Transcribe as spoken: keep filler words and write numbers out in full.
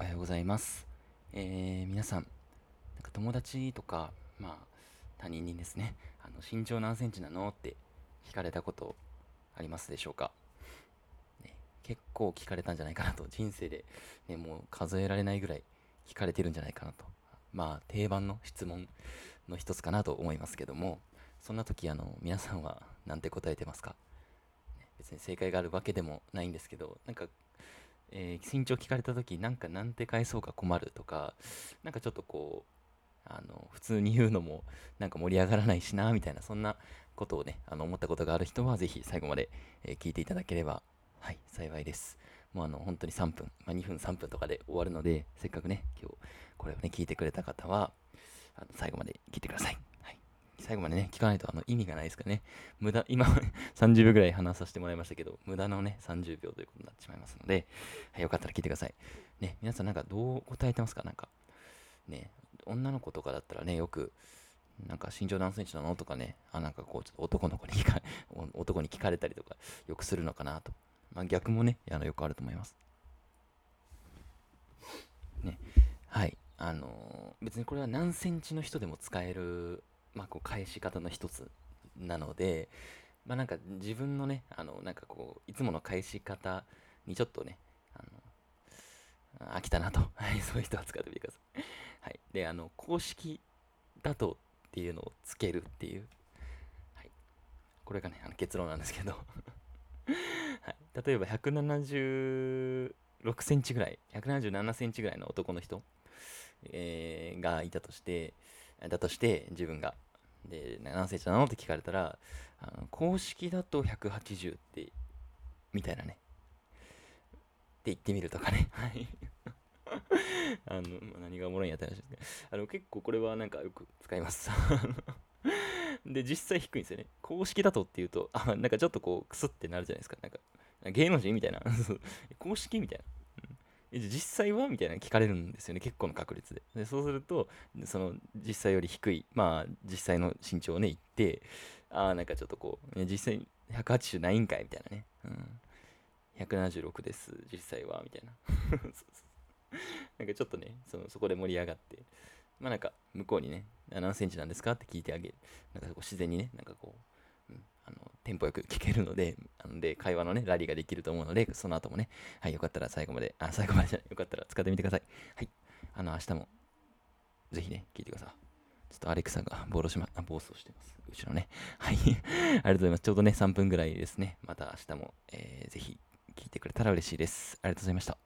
おはようございます、えー、皆さん、 なんか友達とか、まあ、他人にですねあの身長何センチなのって聞かれたことありますでしょうか、ね、結構聞かれたんじゃないかなと人生で、ね、もう数えられないぐらい聞かれてるんじゃないかなと、まあ、定番の質問の一つかなと思いますけども、そんな時あの皆さんはなんて答えてますか、ね、別に正解があるわけでもないんですけど、なんかえー、身長聞かれた時なんかなんて返そうか困るとか、なんかちょっとこうあの普通に言うのもなんか盛り上がらないしなみたいな、そんなことをねあの思ったことがある人はぜひ最後まで、えー、聞いていただければ、はい、幸いです。もうあの本当にさんぷん、まあ、にふんさんぷんとかで終わるので、せっかくね今日これをね聞いてくれた方はあの最後まで聞いてください、はい、最後までね聞かないとあの意味がないですからね。無駄、今さんじゅうびょうぐらい話させてもらいましたけど、無駄のねさんじゅうびょうということになってしまいますので、はい、よかったら聞いてくださいね。皆さんなんかどう答えてますか？なんかね、女の子とかだったらね、よくなんか身長何センチなのとかね、あなんかこうちょっと男の子に聞か男に聞かれたりとかよくするのかなと、まあ、逆もねあのよくあると思いますね。はいあのー、別にこれは何センチの人でも使える、まあ、こう返し方の一つなので、まあ、なんか自分のねあのなんかこういつもの返し方にちょっとねあの飽きたなとそういう人は使ってみてください。はい、であの公式だとっていうのをつけるっていう、はい、これがねあの結論なんですけど、はい、例えばひゃくななじゅうろくセンチぐらいひゃくななじゅうななセンチぐらいの男の人、えー、がいたとしてだとして自分がで何センチなのって聞かれたら、あの公式だとひゃくはちじゅうってみたいなねって言ってみるとかねはいあの何がおもろいんやったらしいですけど、あの結構これはなんかよく使いますで実際低いんですよね。公式だとっていうとあなんかちょっとこうクスってなるじゃないですか。なんか芸能人みたいな公式みたいな、うん、実際はみたいな聞かれるんですよね、結構の確率 で, でそうするとその実際より低い、まあ実際の身長をね言って、あなんかちょっとこう実際ひゃくはちじゅうないんかいみたいなね、うん、ひゃくななじゅうろくです実際はみたいなそうそうなんかちょっとね そ, のそこで盛り上がって、まあなんか向こうにね何センチなんですかって聞いてあげる、なんかこう自然にねなんかこう、うん、あのテンポよく聞けるので、ので会話のねラリーができると思うので、その後もね、はい、よかったら最後まであ最後までじゃないよかったら使ってみてください。はい、あの明日もぜひね聞いてください。ちょっとアレクサが暴走しまあ暴走してますうちのねはいありがとうございます。ちょうどねさんぷんぐらいですね。また明日も、えー、ぜひ聞いてくれたら嬉しいです。ありがとうございました。